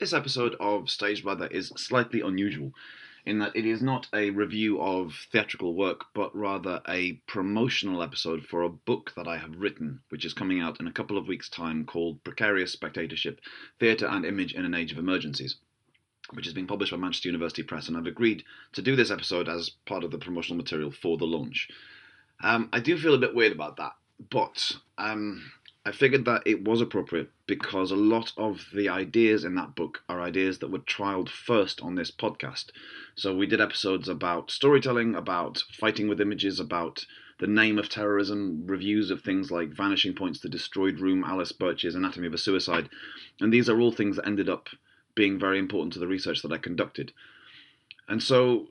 This episode of Stage Brother is slightly unusual in that it is not a review of theatrical work, but rather a promotional episode for a book that I have written, which is coming out in a couple of weeks' time, called Precarious Spectatorship, Theatre and Image in an Age of Emergencies, which is being published by Manchester University Press, and I've agreed to do this episode as part of the promotional material for the launch. I do feel a bit weird about that, but I figured that it was appropriate because a lot of the ideas in that book are ideas that were trialled first on this podcast. So we did episodes about storytelling, about fighting with images, about the name of terrorism, reviews of things like Vanishing Points, The Destroyed Room, Alice Birch's Anatomy of a Suicide. And these are all things that ended up being very important to the research that I conducted. And so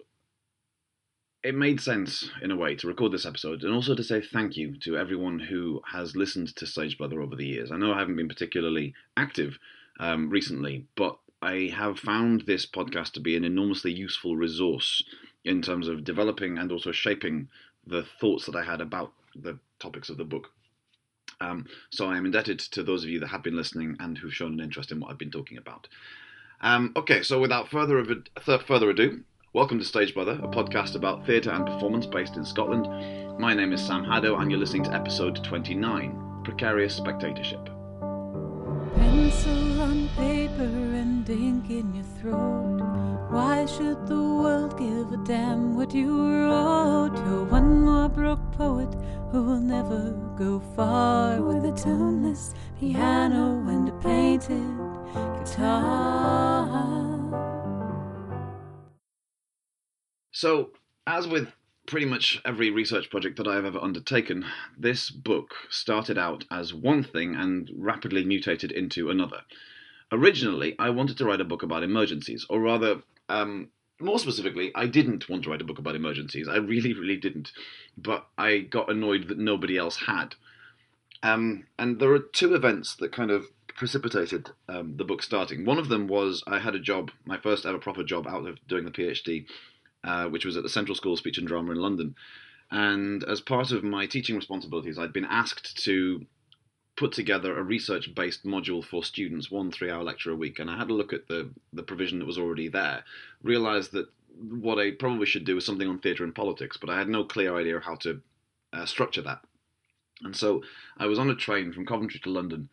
it made sense, in a way, to record this episode, and also to say thank you to everyone who has listened to Stage Brother over the years. I know I haven't been particularly active recently, but I have found this podcast to be an enormously useful resource in terms of developing and also shaping the thoughts that I had about the topics of the book. So I am indebted to those of you that have been listening and who've shown an interest in what I've been talking about. Okay, so without further ado, welcome to Stage Brother, a podcast about theatre and performance based in Scotland. My name is Sam Haddow, and you're listening to episode 29, Precarious Spectatorship. Pencil on paper and ink in your throat. Why should the world give a damn what you wrote? You're one more broke poet who will never go far with a tuneless piano and a painted guitar. So, as with pretty much every research project that I have ever undertaken, this book started out as one thing and rapidly mutated into another. Originally, I wanted to write a book about emergencies, or rather, more specifically, I didn't want to write a book about emergencies. I really, really didn't, but I got annoyed that nobody else had. And there are two events that kind of precipitated the book starting. One of them was I had a job, my first ever proper job out of doing the PhD, which was at the Central School of Speech and Drama in London. And as part of my teaching responsibilities, I'd been asked to put together a research-based module for students, 1 3-hour lecture a week. And I had a look at the provision that was already there, realised that what I probably should do was something on theatre and politics, but I had no clear idea of how to structure that. And so I was on a train from Coventry to London.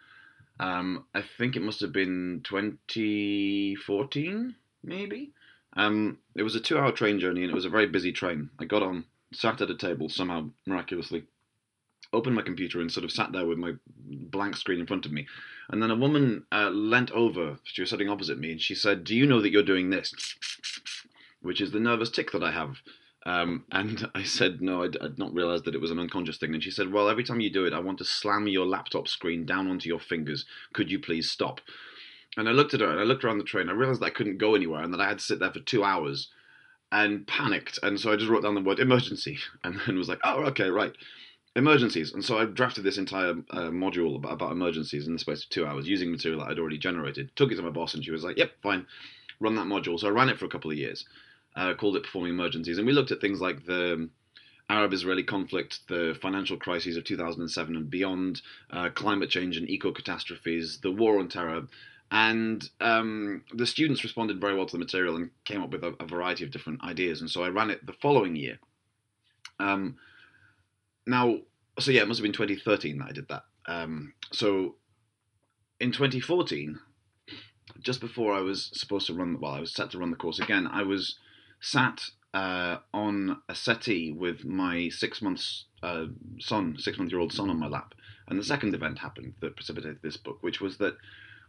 I think it must have been 2014, maybe? It was a 2-hour train journey, and it was a very busy train. I got on, sat at a table somehow, miraculously, opened my computer and sort of sat there with my blank screen in front of me. And then a woman leant over, she was sitting opposite me, and she said, "Do you know that you're doing this?" Which is the nervous tic that I have. And I said, no, I'd not realised that it was an unconscious thing. And she said, "Well, every time you do it, I want to slam your laptop screen down onto your fingers. Could you please stop?" And I looked at her, and I looked around the train. I realised that I couldn't go anywhere and that I had to sit there for 2 hours, and panicked. And so I just wrote down the word emergency and then was like, oh, okay, right, emergencies. And so I drafted this entire module about emergencies in the space of 2 hours using material that I'd already generated. Took it to my boss, and she was like, "Yep, fine, run that module." So I ran it for a couple of years, called it Performing Emergencies. And we looked at things like the Arab-Israeli conflict, the financial crises of 2007 and beyond, climate change and eco-catastrophes, the war on terror. And the students responded very well to the material and came up with a variety of different ideas. And so I ran it the following year. So it must have been 2013 that I did that. So in 2014, just before I was supposed to run, I was set to run the course again, I was sat on a settee with my 6-month-old son on my lap. And the second event happened that precipitated this book, which was that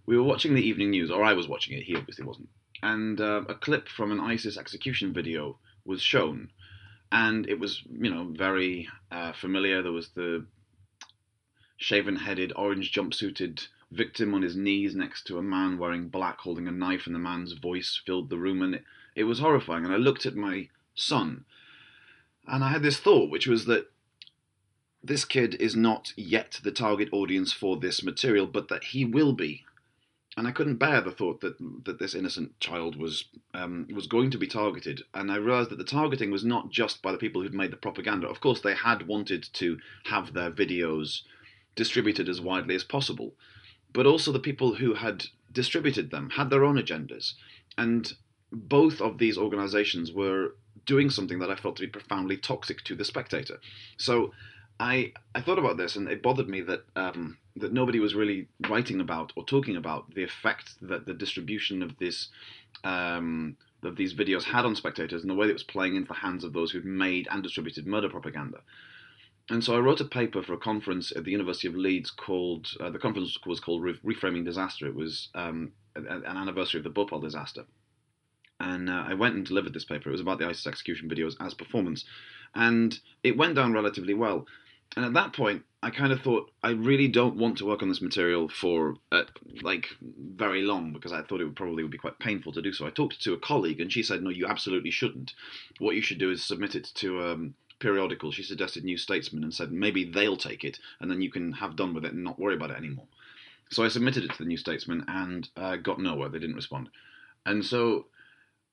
we were watching the evening news, or I was watching it, he obviously wasn't, and a clip from an ISIS execution video was shown, and it was, very familiar. There was the shaven-headed, orange jumpsuited victim on his knees next to a man wearing black holding a knife, and the man's voice filled the room, and it was horrifying. And I looked at my son, and I had this thought, which was that this kid is not yet the target audience for this material, but that he will be. And I couldn't bear the thought that this innocent child was going to be targeted. And I realised that the targeting was not just by the people who'd made the propaganda. Of course, they had wanted to have their videos distributed as widely as possible. But also the people who had distributed them, had their own agendas. And both of these organizations were doing something that I felt to be profoundly toxic to the spectator. So I thought about this, and it bothered me that that nobody was really writing about or talking about the effect that the distribution of this of these videos had on spectators and the way that it was playing into the hands of those who'd made and distributed murder propaganda. And so I wrote a paper for a conference at the University of Leeds called, the conference was called Reframing Disaster. It was an anniversary of the Bhopal disaster. And I went and delivered this paper. It was about the ISIS execution videos as performance. And it went down relatively well. And at that point, I kind of thought, I really don't want to work on this material for, very long, because I thought it would probably be quite painful to do so. I talked to a colleague, and she said, no, you absolutely shouldn't. What you should do is submit it to a periodical. She suggested New Statesman and said, maybe they'll take it, and then you can have done with it and not worry about it anymore. So I submitted it to the New Statesman and got nowhere. They didn't respond. And so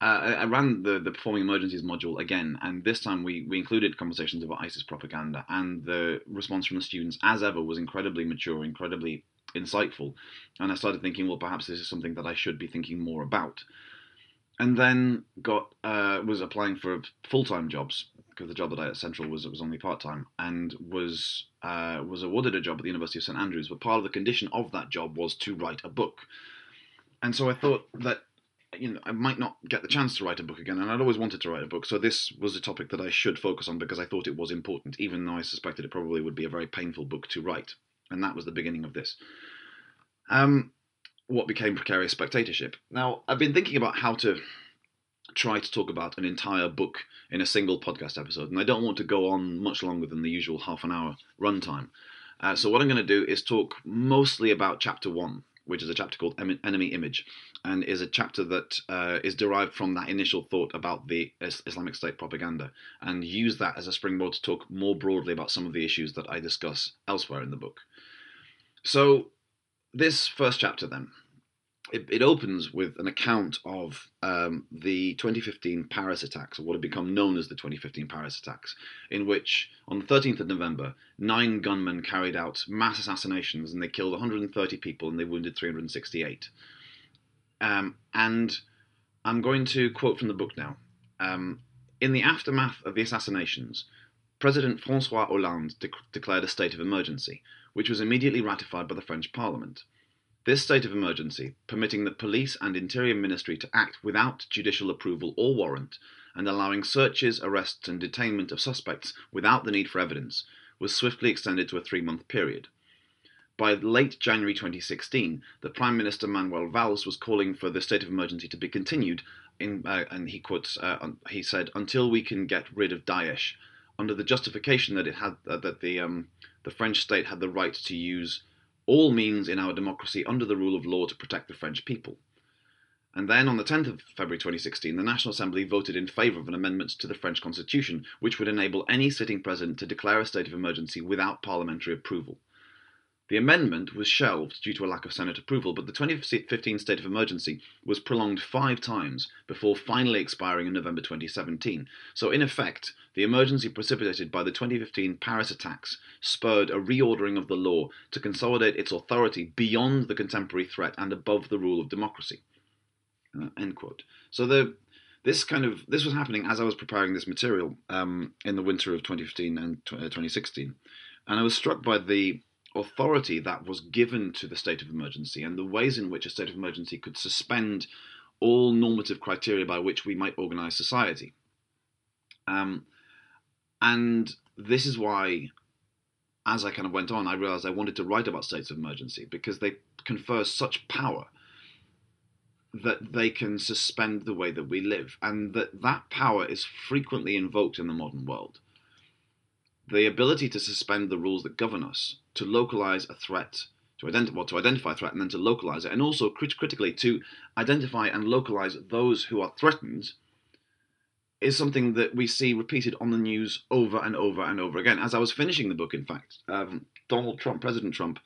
I ran the Performing Emergencies module again, and this time we included conversations about ISIS propaganda, and the response from the students, as ever, was incredibly mature, incredibly insightful. And I started thinking, well, perhaps this is something that I should be thinking more about. And then was applying for full-time jobs, because the job that I had at Central was only part-time, and was awarded a job at the University of St Andrews, but part of the condition of that job was to write a book. And so I thought that, you know, I might not get the chance to write a book again, and I'd always wanted to write a book, so this was a topic that I should focus on because I thought it was important, even though I suspected it probably would be a very painful book to write. And that was the beginning of this. What became Precarious Spectatorship. Now, I've been thinking about how to try to talk about an entire book in a single podcast episode, and I don't want to go on much longer than the usual half an hour runtime. So what I'm going to do is talk mostly about chapter one, which is a chapter called Enemy Image, and is a chapter that is derived from that initial thought about the Islamic State propaganda, and use that as a springboard to talk more broadly about some of the issues that I discuss elsewhere in the book. So this first chapter then, it opens with an account of the 2015 Paris attacks, or what had become known as the 2015 Paris attacks, in which, on the 13th of November, 9 gunmen carried out mass assassinations, and they killed 130 people and they wounded 368. And I'm going to quote from the book now. In the aftermath of the assassinations, President Francois Hollande declared a state of emergency, which was immediately ratified by the French Parliament. This state of emergency, permitting the police and Interior Ministry to act without judicial approval or warrant, and allowing searches, arrests and detainment of suspects without the need for evidence, was swiftly extended to a 3-month period. By late January 2016, the Prime Minister Manuel Valls was calling for the state of emergency to be continued, and he quotes, he said, until we can get rid of Daesh, under the justification that it had the French state had the right to use all means in our democracy under the rule of law to protect the French people. And then on the 10th of February 2016, the National Assembly voted in favour of an amendment to the French Constitution, which would enable any sitting president to declare a state of emergency without parliamentary approval. The amendment was shelved due to a lack of Senate approval, but the 2015 state of emergency was prolonged 5 times before finally expiring in November 2017. So in effect, the emergency precipitated by the 2015 Paris attacks spurred a reordering of the law to consolidate its authority beyond the contemporary threat and above the rule of democracy. End quote. So this was happening as I was preparing this material in the winter of 2015 and 2016. And I was struck by the authority that was given to the state of emergency and the ways in which a state of emergency could suspend all normative criteria by which we might organise society. And this is why, as I kind of went on, I realised I wanted to write about states of emergency, because they confer such power that they can suspend the way that we live, and that power is frequently invoked in the modern world. The ability to suspend the rules that govern us, to localise a threat, to identify a threat and then to localise it, and also critically to identify and localise those who are threatened, is something that we see repeated on the news over and over and over again. As I was finishing the book, in fact, President Trump,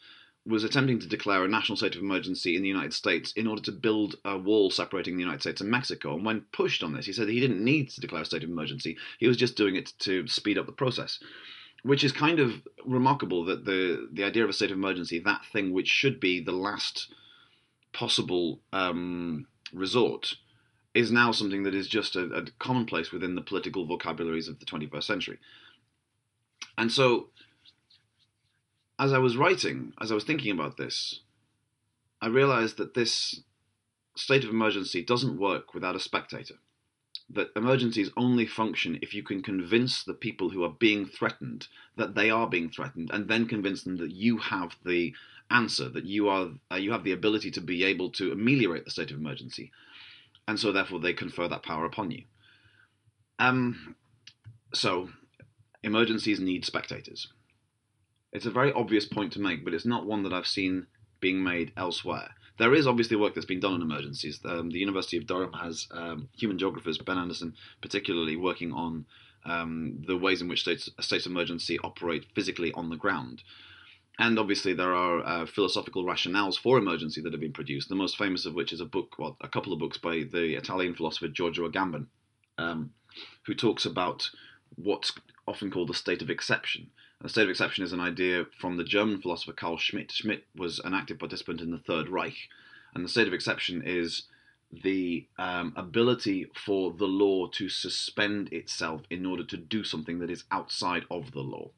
was attempting to declare a national state of emergency in the United States in order to build a wall separating the United States and Mexico. And when pushed on this, he said that he didn't need to declare a state of emergency. He was just doing it to speed up the process, which is kind of remarkable, that the idea of a state of emergency, that thing which should be the last possible resort is now something that is just a commonplace within the political vocabularies of the 21st century. And so, as I was writing, as I was thinking about this, I realized that this state of emergency doesn't work without a spectator. That emergencies only function if you can convince the people who are being threatened that they are being threatened, and then convince them that you have the answer, that you have the ability to be able to ameliorate the state of emergency. And so therefore they confer that power upon you. So emergencies need spectators. It's a very obvious point to make, but it's not one that I've seen being made elsewhere. There is obviously work that's been done on emergencies. The University of Durham has human geographers, Ben Anderson particularly, working on the ways in which states of emergency operate physically on the ground. And obviously there are philosophical rationales for emergency that have been produced, the most famous of which is a book, well, a couple of books by the Italian philosopher Giorgio Agamben, who talks about what's often called the state of exception. The state of exception is an idea from the German philosopher Carl Schmitt. Schmitt was an active participant in the Third Reich. And the state of exception is the ability for the law to suspend itself in order to do something that is outside of the law.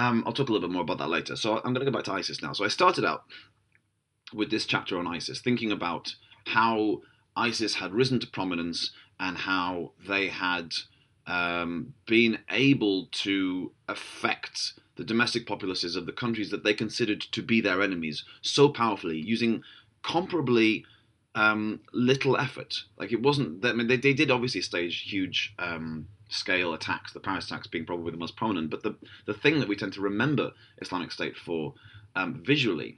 I'll talk a little bit more about that later. So I'm going to go back to ISIS now. So I started out with this chapter on ISIS, thinking about how ISIS had risen to prominence and how they had been able to affect the domestic populaces of the countries that they considered to be their enemies so powerfully, using comparably little effort. Like, it wasn't that, I mean, they did obviously stage huge scale attacks, the Paris attacks being probably the most prominent, but the thing that we tend to remember Islamic State for visually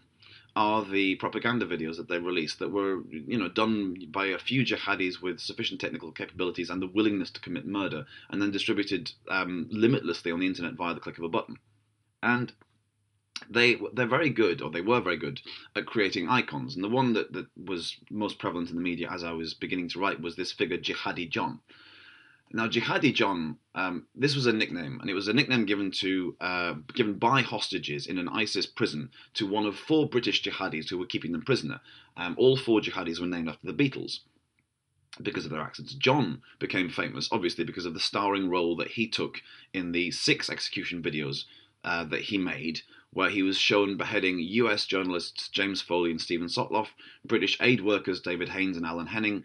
are the propaganda videos that they released that were, you know, done by a few jihadis with sufficient technical capabilities and the willingness to commit murder, and then distributed limitlessly on the internet via the click of a button. And they're very good, or they were very good, at creating icons. And the one that was most prevalent in the media as I was beginning to write was this figure, Jihadi John. Now, Jihadi John, this was a nickname, and it was a nickname given by hostages in an ISIS prison to one of four British jihadis who were keeping them prisoner. All four jihadis were named after the Beatles because of their accents. John became famous, obviously, because of the starring role that he took in the 6 execution videos that he made, where he was shown beheading US journalists James Foley and Stephen Sotloff, British aid workers David Haines and Alan Henning,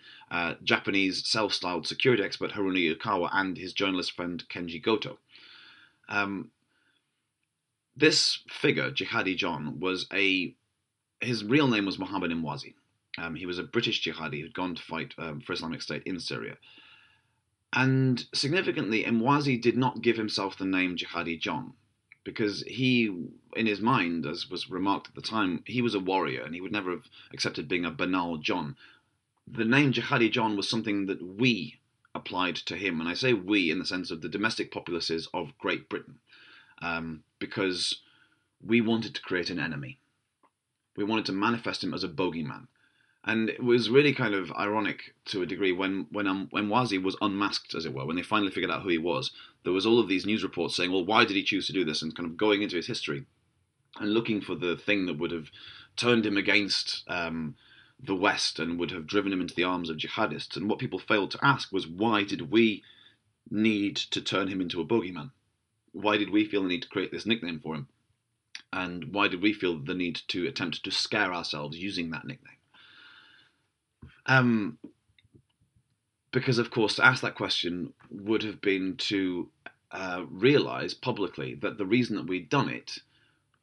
Japanese self-styled security expert Haruna Yukawa, and his journalist friend Kenji Goto. This figure, Jihadi John, his real name was Mohammed Emwazi. He was a British jihadi who'd gone to fight for Islamic State in Syria. And significantly, Emwazi did not give himself the name Jihadi John, because he, in his mind, as was remarked at the time, he was a warrior and he would never have accepted being a banal John. The name Jihadi John was something that we applied to him, and I say we in the sense of the domestic populaces of Great Britain, because we wanted to create an enemy. We wanted to manifest him as a bogeyman. And it was really kind of ironic to a degree when Emwazi was unmasked, as it were, when they finally figured out who he was. There was all of these news reports saying, well, why did he choose to do this? And kind of going into his history and looking for the thing that would have turned him against the West and would have driven him into the arms of jihadists. And what people failed to ask was, why did we need to turn him into a bogeyman? Why did we feel the need to create this nickname for him? And why did we feel the need to attempt to scare ourselves using that nickname? Because, of course, to ask that question would have been to realise publicly that the reason that we'd done it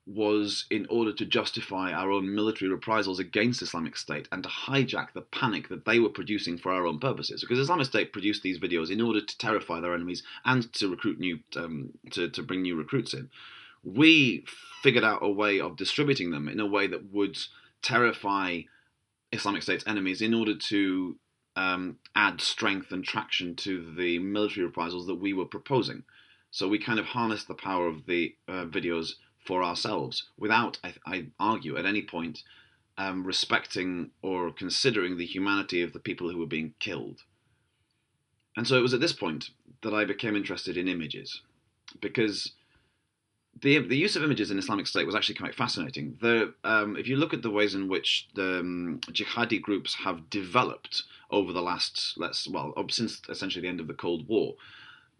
was in order to justify our own military reprisals against Islamic State and to hijack the panic that they were producing for our own purposes. Because Islamic State produced these videos in order to terrify their enemies and to recruit to bring new recruits in. We figured out a way of distributing them in a way that would terrify Islamic State's enemies in order to add strength and traction to the military reprisals that we were proposing. So we kind of harnessed the power of the videos for ourselves without, I argue, at any point respecting or considering the humanity of the people who were being killed. And so it was at this point that I became interested in images, because the use of images in Islamic State was actually quite fascinating. If you look at the ways in which the jihadi groups have developed over the last, since essentially the end of the Cold War,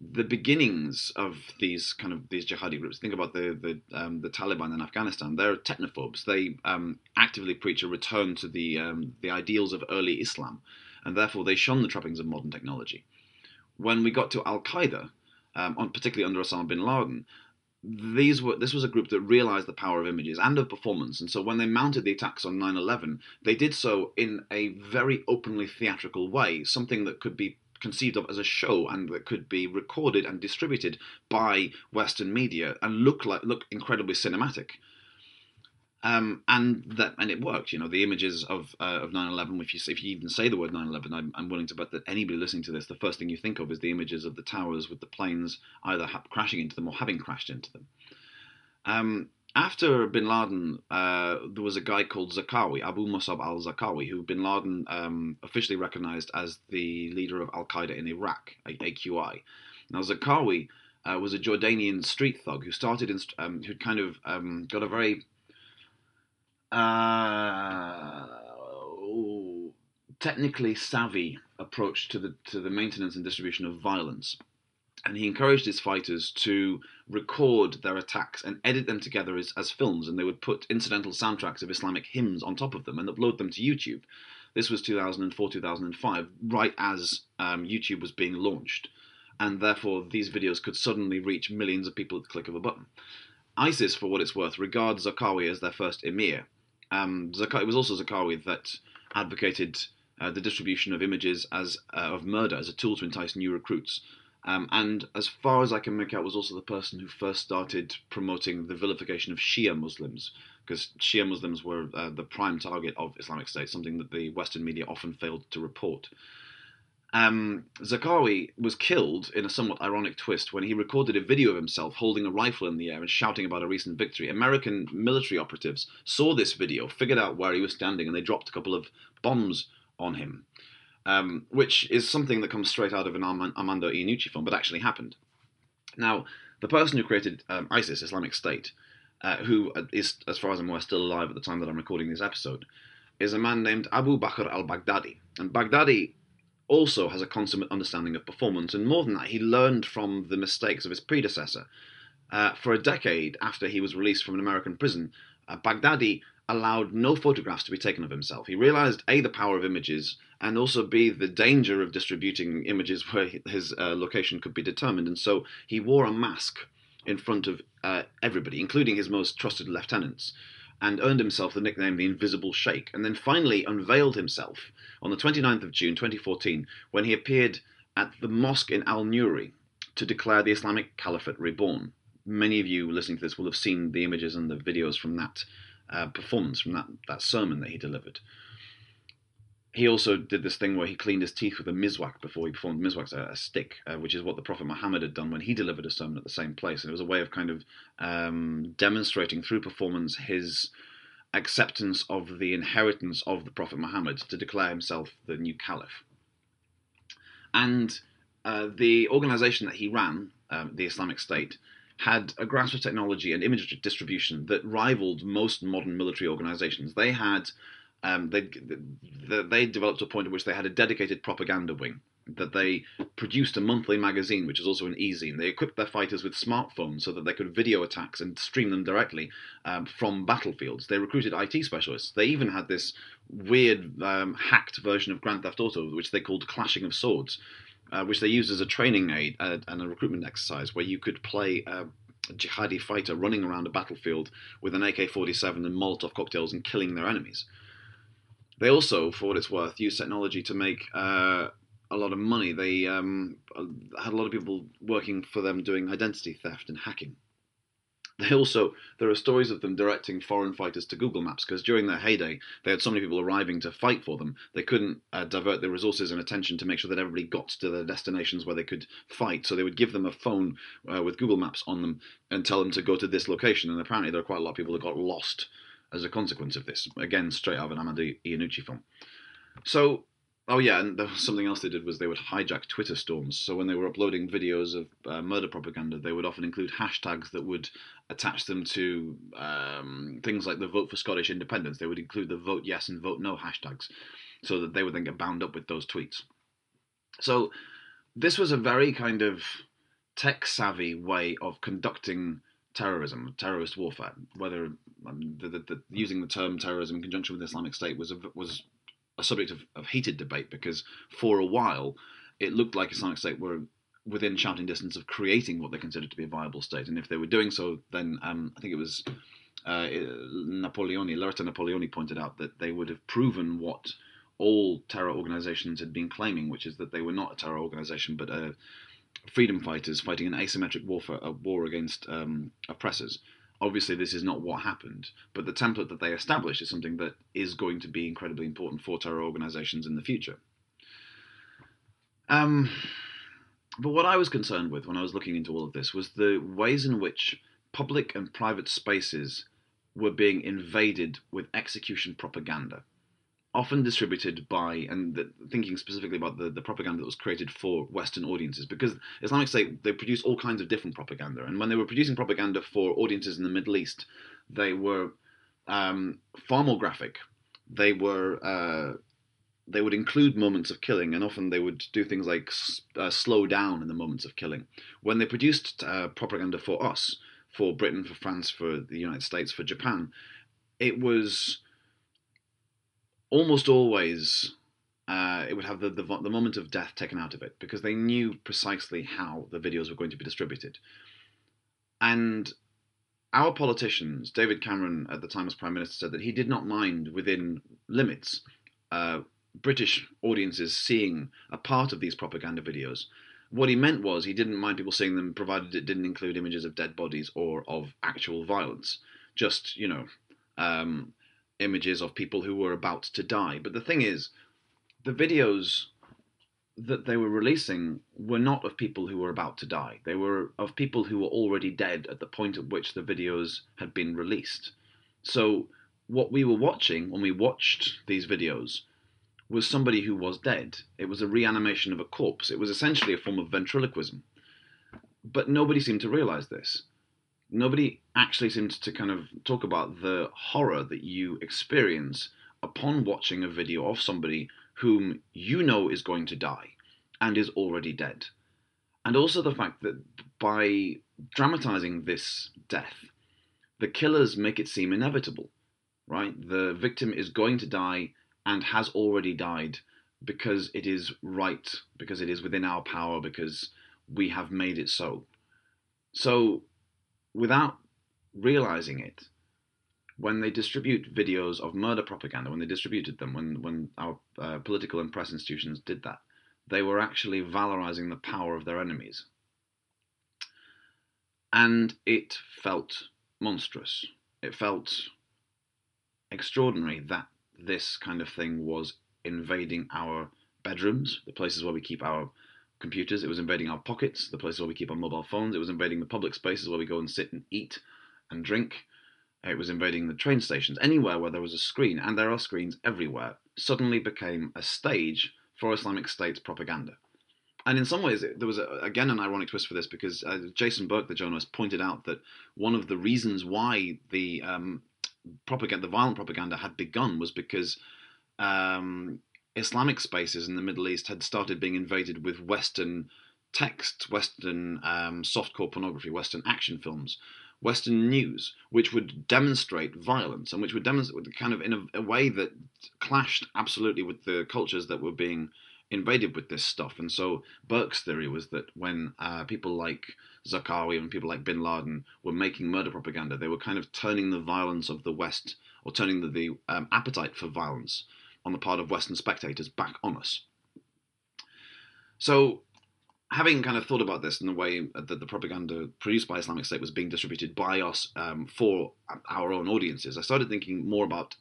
the beginnings of these jihadi groups. Think about the Taliban in Afghanistan. They're technophobes. They actively preach a return to the ideals of early Islam, and therefore they shun the trappings of modern technology. When we got to Al Qaeda, particularly under Osama bin Laden, this was a group that realized the power of images and of performance, and so when they mounted the attacks on 9/11, they did so in a very openly theatrical way, something that could be conceived of as a show and that could be recorded and distributed by Western media and look incredibly cinematic. And it worked. You know, the images of 9/11. If you even say the word 9/11, I'm willing to bet that anybody listening to this, the first thing you think of is the images of the towers with the planes either crashing into them or having crashed into them. After bin Laden, there was a guy called Zarqawi, Abu Musab al-Zarqawi, who bin Laden officially recognized as the leader of al-Qaeda in Iraq, AQI. Now, Zarqawi was a Jordanian street thug who started, got a very technically savvy approach to the maintenance and distribution of violence. And he encouraged his fighters to record their attacks and edit them together as films, and they would put incidental soundtracks of Islamic hymns on top of them and upload them to YouTube. This was 2004, 2005, right as YouTube was being launched. And therefore, these videos could suddenly reach millions of people at the click of a button. ISIS, for what it's worth, regards Zarqawi as their first emir. It was also Zarqawi that advocated the distribution of images of murder as a tool to entice new recruits. And as far as I can make out, was also the person who first started promoting the vilification of Shia Muslims, because Shia Muslims were the prime target of Islamic State, something that the Western media often failed to report. Zarqawi was killed in a somewhat ironic twist when he recorded a video of himself holding a rifle in the air and shouting about a recent victory. American military operatives saw this video, figured out where he was standing, and they dropped a couple of bombs on him. Which is something that comes straight out of an Armando Iannucci film, but actually happened. Now, the person who created ISIS, Islamic State, who is, as far as I'm aware, still alive at the time that I'm recording this episode, is a man named Abu Bakr al-Baghdadi. And Baghdadi also has a consummate understanding of performance, and more than that, he learned from the mistakes of his predecessor. For a decade after he was released from an American prison, Baghdadi allowed no photographs to be taken of himself. He realized, A, the power of images, and also B, the danger of distributing images where his location could be determined. And so he wore a mask in front of everybody, including his most trusted lieutenants, and earned himself the nickname the Invisible Sheikh, and then finally unveiled himself on the 29th of June 2014 when he appeared at the mosque in Al-Nuri to declare the Islamic Caliphate reborn. Many of you listening to this will have seen the images and the videos from that performance, from that sermon that he delivered. He also did this thing where he cleaned his teeth with a mizwak before he performed. Mizwak's a stick, which is what the Prophet Muhammad had done when he delivered a sermon at the same place. And it was a way of kind of demonstrating through performance his acceptance of the inheritance of the Prophet Muhammad to declare himself the new caliph. And the organization that he ran, the Islamic State, had a grasp of technology and image distribution that rivaled most modern military organizations. They had, they developed a point at which they had a dedicated propaganda wing, that they produced a monthly magazine, which is also an e-zine. They equipped their fighters with smartphones so that they could video attacks and stream them directly from battlefields. They recruited IT specialists. They even had this weird hacked version of Grand Theft Auto, which they called Clashing of Swords, which they used as a training aid and a recruitment exercise where you could play a jihadi fighter running around a battlefield with an AK-47 and Molotov cocktails and killing their enemies. They also, for what it's worth, used technology to make a lot of money. They had a lot of people working for them doing identity theft and hacking. There are stories of them directing foreign fighters to Google Maps, because during their heyday, they had so many people arriving to fight for them, they couldn't divert their resources and attention to make sure that everybody got to their destinations where they could fight. So they would give them a phone with Google Maps on them and tell them to go to this location. And apparently there are quite a lot of people that got lost as a consequence of this. Again, straight out of an Armando Iannucci film. So Oh yeah, and there was something else they did was they would hijack Twitter storms. So when they were uploading videos of murder propaganda, they would often include hashtags that would attach them to things like the Vote for Scottish Independence. They would include the Vote Yes and Vote No hashtags, so that they would then get bound up with those tweets. So this was a very kind of tech-savvy way of conducting terrorism, terrorist warfare. Whether using the term terrorism in conjunction with Islamic State was a subject of heated debate, because for a while it looked like Islamic State were within shouting distance of creating what they considered to be a viable state, and if they were doing so, then I think it was Loretta Napoleoni pointed out that they would have proven what all terror organisations had been claiming, which is that they were not a terror organisation but freedom fighters fighting an asymmetric warfare, a war against oppressors. Obviously, this is not what happened, but the template that they established is something that is going to be incredibly important for terror organizations in the future. But what I was concerned with when I was looking into all of this was the ways in which public and private spaces were being invaded with execution propaganda, often distributed by, thinking specifically about the propaganda that was created for Western audiences, because Islamic State, they produce all kinds of different propaganda, and when they were producing propaganda for audiences in the Middle East, they were far more graphic. They were they would include moments of killing, and often they would do things like slow down in the moments of killing. When they produced propaganda for us, for Britain, for France, for the United States, for Japan, it was almost always, it would have the moment of death taken out of it, because they knew precisely how the videos were going to be distributed. And our politicians, David Cameron at the time as Prime Minister, said that he did not mind, within limits, British audiences seeing a part of these propaganda videos. What he meant was he didn't mind people seeing them, provided it didn't include images of dead bodies or of actual violence. Just, you know, images of people who were about to die. But the thing is, the videos that they were releasing were not of people who were about to die. They were of people who were already dead at the point at which the videos had been released. So what we were watching when we watched these videos was somebody who was dead. It was a reanimation of a corpse. It was essentially a form of ventriloquism. But nobody seemed to realize this. Nobody actually seemed to kind of talk about the horror that you experience upon watching a video of somebody whom you know is going to die and is already dead. And also the fact that by dramatizing this death, the killers make it seem inevitable, right? The victim is going to die and has already died because it is right, because it is within our power, because we have made it so. So without realizing it, when they distribute videos of murder propaganda, when they distributed them, when our political and press institutions did that, they were actually valorizing the power of their enemies. And it felt monstrous. It felt extraordinary that this kind of thing was invading our bedrooms, the places where we keep our computers. It was invading our pockets, the places where we keep our mobile phones. It was invading the public spaces where we go and sit and eat and drink. It was invading the train stations. Anywhere where there was a screen, and there are screens everywhere, suddenly became a stage for Islamic State propaganda. And in some ways, there was, again, an ironic twist for this, because Jason Burke, the journalist, pointed out that one of the reasons why the violent propaganda had begun was because Islamic spaces in the Middle East had started being invaded with Western texts, Western softcore pornography, Western action films, Western news, which would demonstrate violence and which would demonstrate kind of in a way that clashed absolutely with the cultures that were being invaded with this stuff. And so Burke's theory was that when people like Zarqawi and people like bin Laden were making murder propaganda, they were kind of turning the violence of the West, or turning the appetite for violence on the part of Western spectators back on us. So, having kind of thought about this in the way that the propaganda produced by Islamic State was being distributed by us for our own audiences, I started thinking more about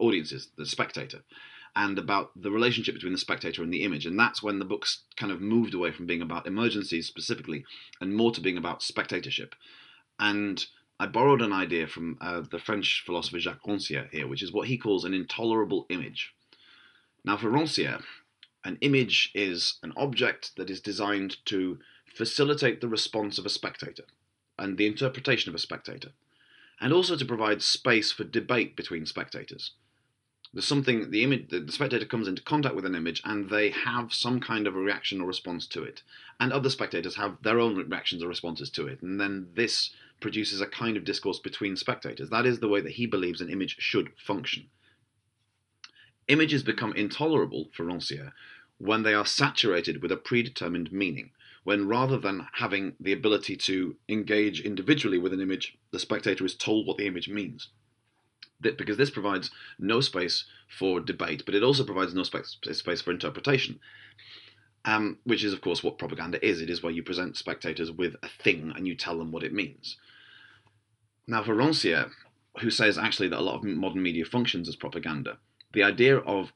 audiences, the spectator, and about the relationship between the spectator and the image. And that's when the books kind of moved away from being about emergencies specifically and more to being about spectatorship. And I borrowed an idea from the French philosopher Jacques Rancière here, which is what he calls an intolerable image. Now, for Rancière, An image is an object that is designed to facilitate the response of a spectator and the interpretation of a spectator, and also to provide space for debate between spectators. There's something, the spectator comes into contact with an image and they have some kind of a reaction or response to it. And other spectators have their own reactions or responses to it. And then this produces a kind of discourse between spectators. That is the way that he believes an image should function. Images become intolerable for Rancière when they are saturated with a predetermined meaning, when rather than having the ability to engage individually with an image, the spectator is told what the image means. Because this provides no space for debate, but it also provides no space for interpretation, which is, of course, what propaganda is. It is where you present spectators with a thing and you tell them what it means. Now, for Rancière, who says actually that a lot of modern media functions as propaganda, the idea of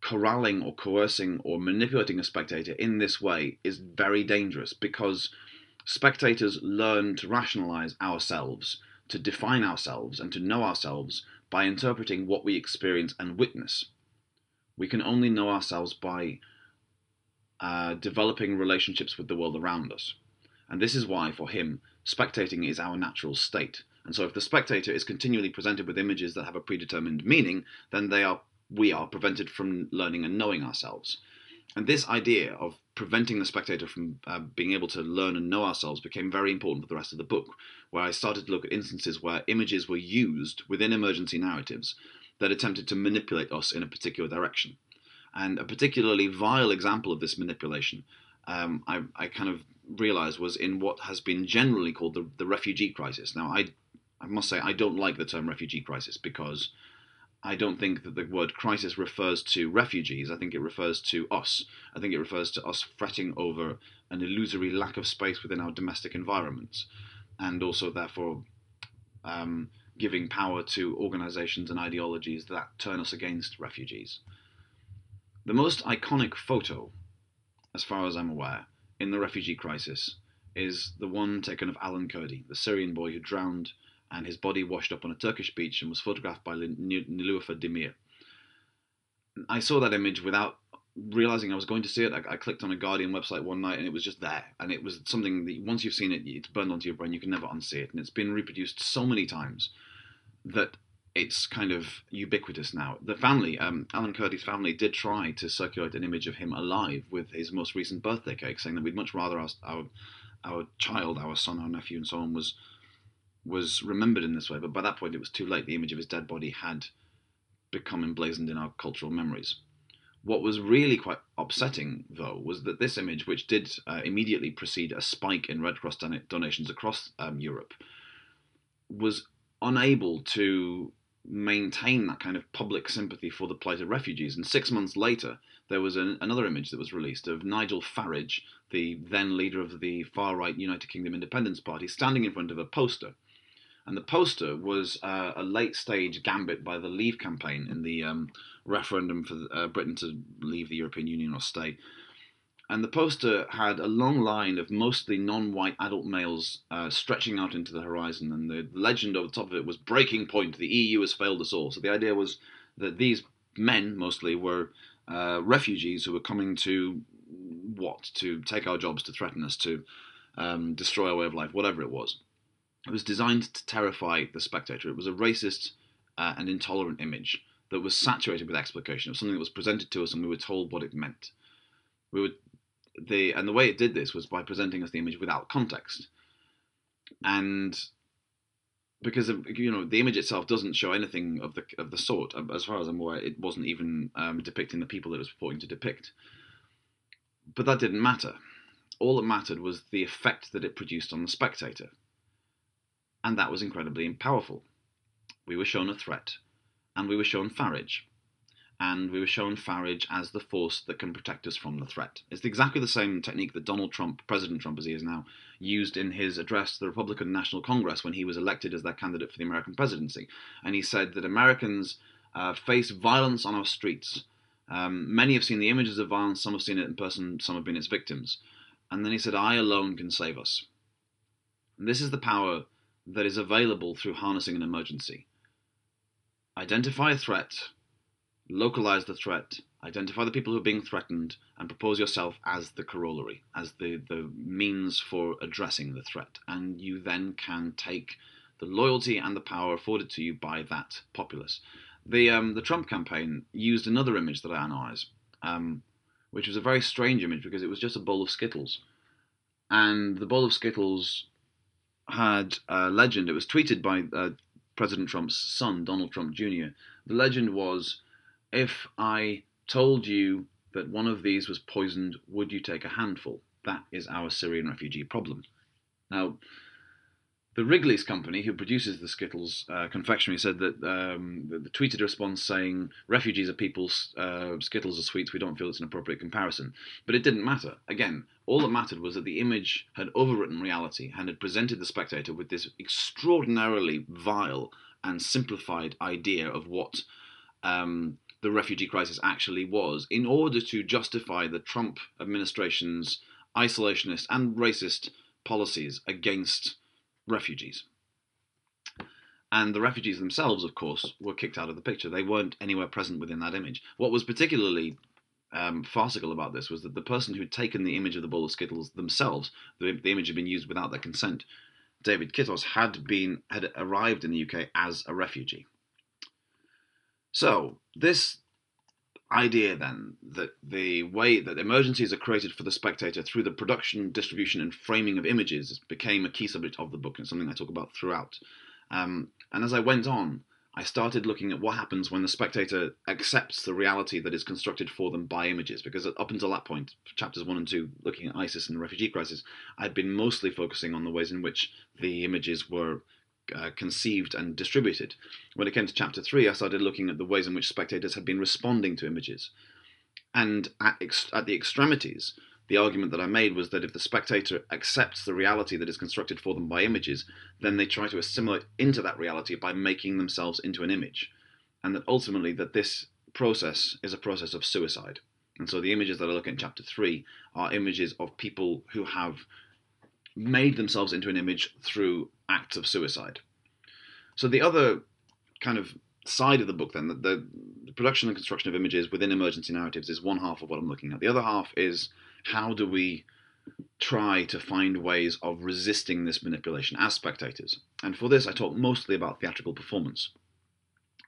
corralling or coercing or manipulating a spectator in this way is very dangerous, because spectators learn to rationalise ourselves, to define ourselves and to know ourselves by interpreting what we experience and witness. We can only know ourselves by developing relationships with the world around us. And this is why, for him, spectating is our natural state. And so if the spectator is continually presented with images that have a predetermined meaning, then we are prevented from learning and knowing ourselves. And this idea of preventing the spectator from being able to learn and know ourselves became very important for the rest of the book, where I started to look at instances where images were used within emergency narratives that attempted to manipulate us in a particular direction. And a particularly vile example of this manipulation, I kind of realised, was in what has been generally called the refugee crisis. Now, I must say I don't like the term refugee crisis, because I don't think that the word crisis refers to refugees. I think it refers to us. I think it refers to us fretting over an illusory lack of space within our domestic environments, and also therefore giving power to organisations and ideologies that turn us against refugees. The most iconic photo, as far as I'm aware, in the refugee crisis is the one taken of Alan Kurdi, the Syrian boy who drowned and his body washed up on a Turkish beach and was photographed by Nilufer Demir. I saw that image without realising I was going to see it. I clicked on a Guardian website one night and it was just there. And it was something that once you've seen it, it's burned onto your brain, you can never unsee it. And it's been reproduced so many times that it's kind of ubiquitous now. The family, Alan Kurdi's family, did try to circulate an image of him alive with his most recent birthday cake, saying that we'd much rather our child, our son, our nephew and so on was remembered in this way, but by that point it was too late. The image of his dead body had become emblazoned in our cultural memories. What was really quite upsetting, though, was that this image, which did immediately precede a spike in Red Cross donations across Europe, was unable to maintain that kind of public sympathy for the plight of refugees. And 6 months later, there was another image that was released of Nigel Farage, the then leader of the far-right United Kingdom Independence Party, standing in front of a poster. And the poster was a late-stage gambit by the Leave campaign in the referendum for Britain to leave the European Union or stay. And the poster had a long line of mostly non-white adult males stretching out into the horizon. And the legend over the top of it was, "Breaking point, the EU has failed us all." So the idea was that these men, mostly, were refugees who were coming to, to take our jobs, to threaten us, to destroy our way of life, whatever it was. It was designed to terrify the spectator. It was a racist and intolerant image that was saturated with explication of something that was presented to us and we were told what it meant. And the way it did this was by presenting us the image without context. And because, you know, the image itself doesn't show anything of the sort. As far as I'm aware, it wasn't even depicting the people that it was purporting to depict. But that didn't matter. All that mattered was the effect that it produced on the spectator. And that was incredibly powerful. We were shown a threat, and we were shown Farage. And we were shown Farage as the force that can protect us from the threat. It's exactly the same technique that Donald Trump, President Trump as he is now, used in his address to the Republican National Congress when he was elected as their candidate for the American presidency. And he said that Americans face violence on our streets. Many have seen the images of violence, some have seen it in person, some have been its victims. And then he said, "I alone can save us." And this is the power that is available through harnessing an emergency. Identify a threat, localize the threat, identify the people who are being threatened, and propose yourself as the corollary, as the means for addressing the threat. And you then can take the loyalty and the power afforded to you by that populace. The Trump campaign used another image that I analyze, which was a very strange image because it was just a bowl of Skittles. And the bowl of Skittles had a legend. It was tweeted by President Trump's son, Donald Trump Jr. The legend was, "If I told you that one of these was poisoned, would you take a handful? That is our Syrian refugee problem." Now, the Wrigley's company, who produces the Skittles confectionery, said that the tweeted response saying, "Refugees are people, Skittles are sweets, we don't feel it's an appropriate comparison." But it didn't matter. Again, all that mattered was that the image had overwritten reality and had presented the spectator with this extraordinarily vile and simplified idea of what the refugee crisis actually was, in order to justify the Trump administration's isolationist and racist policies against refugees. And the refugees themselves, of course, were kicked out of the picture. They weren't anywhere present within that image. What was particularly farcical about this was that the person who'd taken the image of the bowl of Skittles themselves, the image had been used without their consent, David Kittos, had arrived in the UK as a refugee. So this idea then, that the way that emergencies are created for the spectator through the production, distribution and framing of images became a key subject of the book, and something I talk about throughout. And as I went on, I started looking at what happens when the spectator accepts the reality that is constructed for them by images, because up until that point, chapters 1 and 2, looking at ISIS and the refugee crisis, I'd been mostly focusing on the ways in which the images were conceived and distributed. When it came to chapter 3, I started looking at the ways in which spectators had been responding to images. And at the extremities, the argument that I made was that if the spectator accepts the reality that is constructed for them by images, then they try to assimilate into that reality by making themselves into an image. And that ultimately that this process is a process of suicide. And so the images that I look at in chapter 3 are images of people who have made themselves into an image through acts of suicide. So the other kind of side of the book then, the production and construction of images within emergency narratives, is one half of what I'm looking at. The other half is, how do we try to find ways of resisting this manipulation as spectators? And for this I talk mostly about theatrical performance.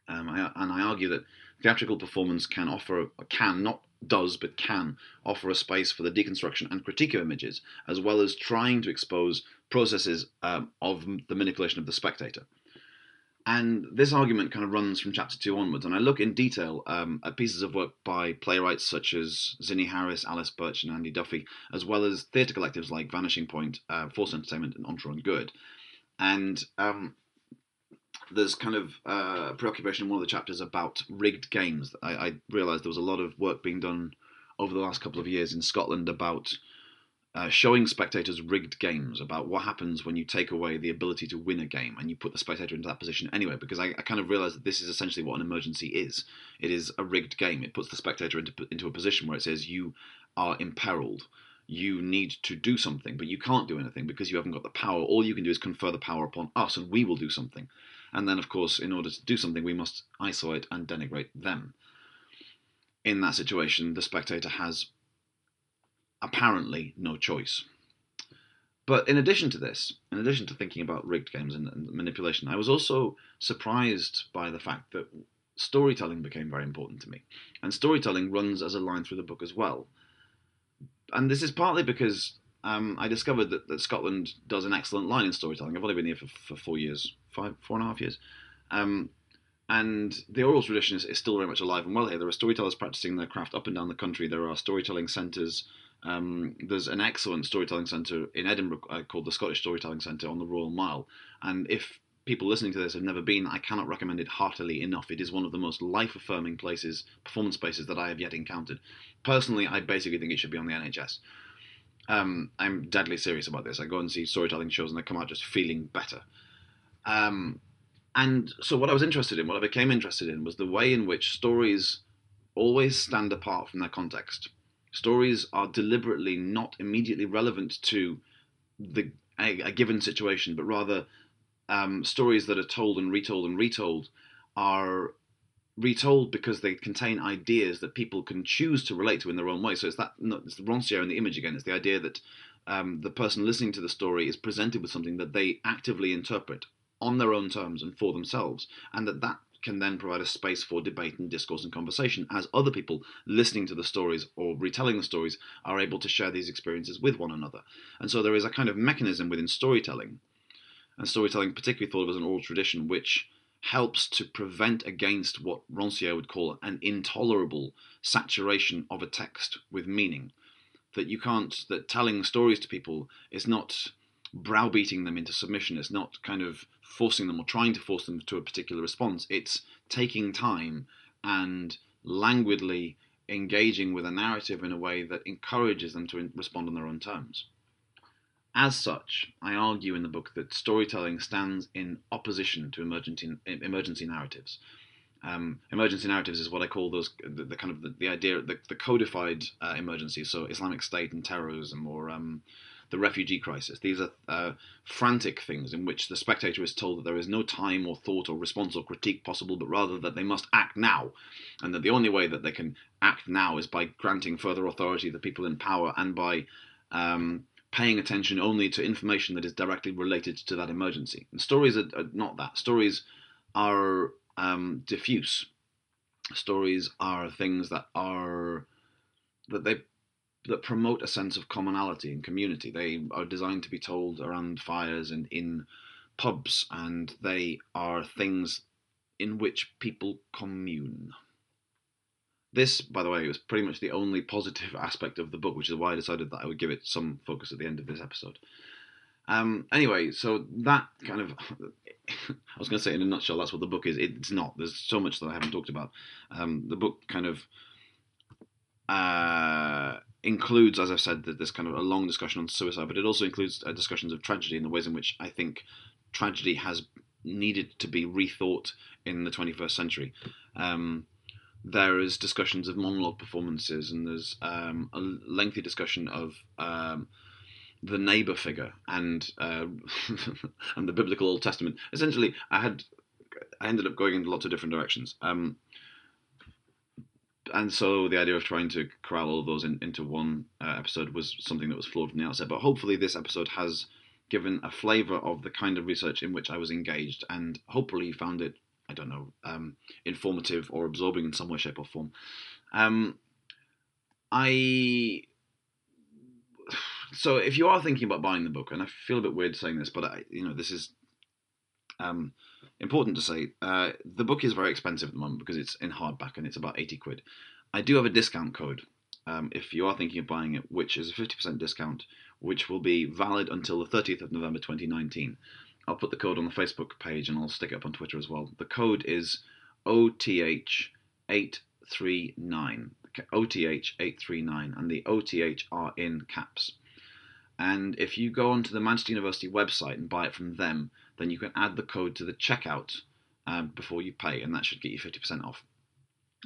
I argue that theatrical performance can offer a space for the deconstruction and critique of images, as well as trying to expose processes of the manipulation of the spectator. And this argument kind of runs from chapter 2 onwards, and I look in detail at pieces of work by playwrights such as Zinni Harris, Alice Birch and Andy Duffy, as well as theatre collectives like Vanishing Point, Force Entertainment and Entre and Good. And there's kind of preoccupation in one of the chapters about rigged games. I realised there was a lot of work being done over the last couple of years in Scotland about showing spectators rigged games, about what happens when you take away the ability to win a game and you put the spectator into that position anyway, because I kind of realised that this is essentially what an emergency is. It is a rigged game. It puts the spectator into a position where it says you are imperiled. You need to do something, but you can't do anything because you haven't got the power. All you can do is confer the power upon us and we will do something. And then, of course, in order to do something, we must isolate and denigrate them. In that situation, the spectator has apparently no choice. But in addition to this, in addition to thinking about rigged games and manipulation, I was also surprised by the fact that storytelling became very important to me. And storytelling runs as a line through the book as well. And this is partly because I discovered that Scotland does an excellent line in storytelling. I've only been here for 4 years, four and a half years. And the oral tradition is still very much alive and well here. There are storytellers practicing their craft up and down the country. There are storytelling centres. There's an excellent storytelling centre in Edinburgh called the Scottish Storytelling Centre on the Royal Mile. And if people listening to this have never been, I cannot recommend it heartily enough. It is one of the most life-affirming places, performance spaces, that I have yet encountered. Personally, I basically think it should be on the NHS. I'm deadly serious about this. I go and see storytelling shows and I come out just feeling better. And so what I became interested in was the way in which stories always stand apart from their context. Stories are deliberately not immediately relevant to a given situation, but rather stories that are told and retold are retold because they contain ideas that people can choose to relate to in their own way. So it's that, it's the Rancière in the image again. It's the idea that the person listening to the story is presented with something that they actively interpret on their own terms and for themselves, and that that can then provide a space for debate and discourse and conversation as other people listening to the stories or retelling the stories are able to share these experiences with one another. And so there is a kind of mechanism within storytelling, and storytelling particularly thought of as an oral tradition, which helps to prevent against what Rancière would call an intolerable saturation of a text with meaning. That you can't, that telling stories to people is not browbeating them into submission, it's not kind of forcing them or trying to force them to a particular response, it's taking time and languidly engaging with a narrative in a way that encourages them to respond on their own terms. As such, I argue in the book that storytelling stands in opposition to emergency narratives. Emergency narratives is what I call those, the idea, the codified emergencies, so Islamic State and terrorism, or the refugee crisis. These are frantic things in which the spectator is told that there is no time or thought or response or critique possible, but rather that they must act now, and that the only way that they can act now is by granting further authority to the people in power and by paying attention only to information that is directly related to that emergency. And stories are not that. Stories are diffuse. Stories are things that are that promote a sense of commonality and community. They are designed to be told around fires and in pubs, and they are things in which people commune. This, by the way, was pretty much the only positive aspect of the book, which is why I decided that I would give it some focus at the end of this episode. Anyway, so that kind of, I was going to say in a nutshell, that's what the book is. It's not. There's so much that I haven't talked about. The book kind of includes, as I've said, this kind of a long discussion on suicide, but it also includes discussions of tragedy and the ways in which I think tragedy has needed to be rethought in the 21st century. There is discussions of monologue performances, and there's a lengthy discussion of the neighbour figure and and the biblical Old Testament. Essentially, I ended up going in lots of different directions, and so the idea of trying to corral all of those into one episode was something that was flawed from the outset. But hopefully, this episode has given a flavour of the kind of research in which I was engaged, and hopefully you found it, I don't know, informative or absorbing in some way, shape or form. So if you are thinking about buying the book, and I feel a bit weird saying this, but this is important to say, the book is very expensive at the moment because it's in hardback and it's about 80 quid. I do have a discount code if you are thinking of buying it, which is a 50% discount, which will be valid until the 30th of November 2019. I'll put the code on the Facebook page and I'll stick it up on Twitter as well. The code is OTH839. OTH839, and the OTH are in caps. And if you go onto the Manchester University website and buy it from them, then you can add the code to the checkout before you pay, and that should get you 50% off.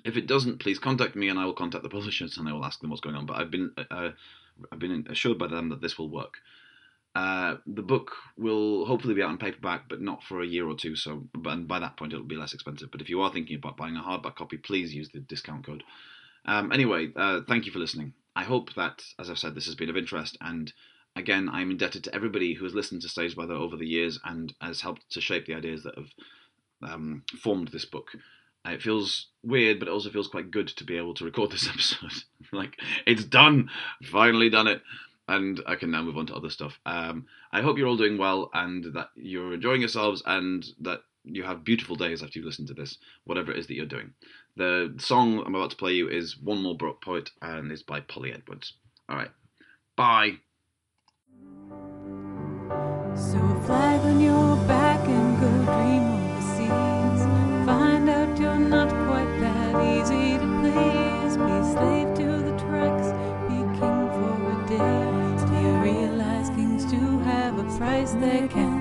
If it doesn't, please contact me and I will contact the publishers and I will ask them what's going on. But I've been assured by them that this will work. The book will hopefully be out in paperback, but not for a year or two, so by that point it'll be less expensive. But if you are thinking about buying a hardback copy, please use the discount code. Anyway, thank you for listening. I hope that, as I've said, this has been of interest, and again, I'm indebted to everybody who has listened to Stage Brother over the years and has helped to shape the ideas that have formed this book. It feels weird, but it also feels quite good to be able to record this episode. Like, it's done! Finally done it! And I can now move on to other stuff. I hope you're all doing well and that you're enjoying yourselves and that you have beautiful days after you've listened to this, whatever it is that you're doing. The song I'm about to play you is One More Broke Poet and is by Polly Edwards. All right, bye. So flag on your back and go dream overseas. Find out you're not quite that easy to please. Be slave to the tracks, be king for a day. Do you realize kings do have a price they can't